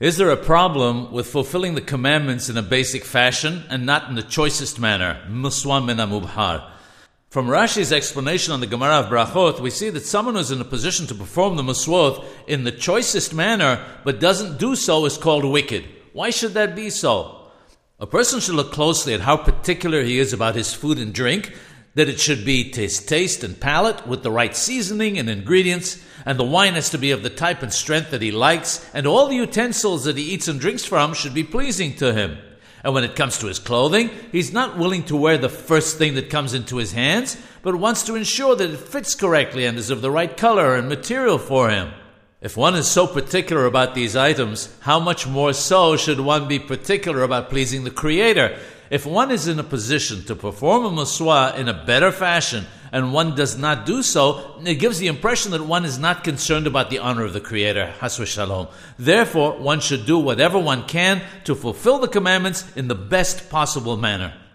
Is there a problem with fulfilling the commandments in a basic fashion and not in the choicest manner? Muswa mina mubhar. From Rashi's explanation on the Gemara of Brachot, we see that someone who's in a position to perform the Muswoth in the choicest manner but doesn't do so is called wicked. Why should that be so? A person should look closely at how particular he is about his food and drink, that it should be to his taste and palate with the right seasoning and ingredients, and the wine has to be of the type and strength that he likes, and all the utensils that he eats and drinks from should be pleasing to him. And when it comes to his clothing, he's not willing to wear the first thing that comes into his hands, but wants to ensure that it fits correctly and is of the right color and material for him. If one is so particular about these items, how much more so should one be particular about pleasing the Creator? If one is in a position to perform a meswa in a better fashion and one does not do so, it gives the impression that one is not concerned about the honor of the Creator, ḥas ve-shalom. Therefore, one should do whatever one can to fulfill the commandments in the best possible manner.